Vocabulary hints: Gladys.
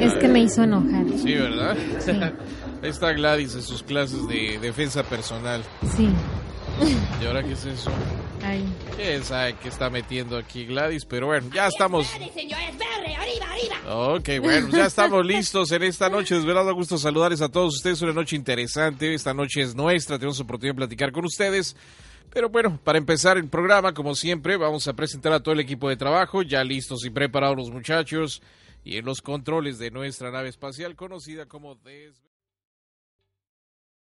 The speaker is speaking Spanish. Es que me hizo enojar. Sí, ¿verdad? Sí. Ahí está Gladys en sus clases de defensa personal. Sí. ¿Y ahora qué es eso? Ay. ¿Quién sabe qué está metiendo aquí Gladys? Pero bueno, ya estamos. Ok, bueno, ya estamos listos en esta noche. Desvelado, gusto saludarles a todos ustedes. Una noche interesante. Esta noche es nuestra. Tenemos oportunidad de platicar con ustedes. Pero bueno, para empezar el programa, como siempre, vamos a presentar a todo el equipo de trabajo, ya listos y preparados los muchachos, y en los controles de nuestra nave espacial conocida como Desvelados.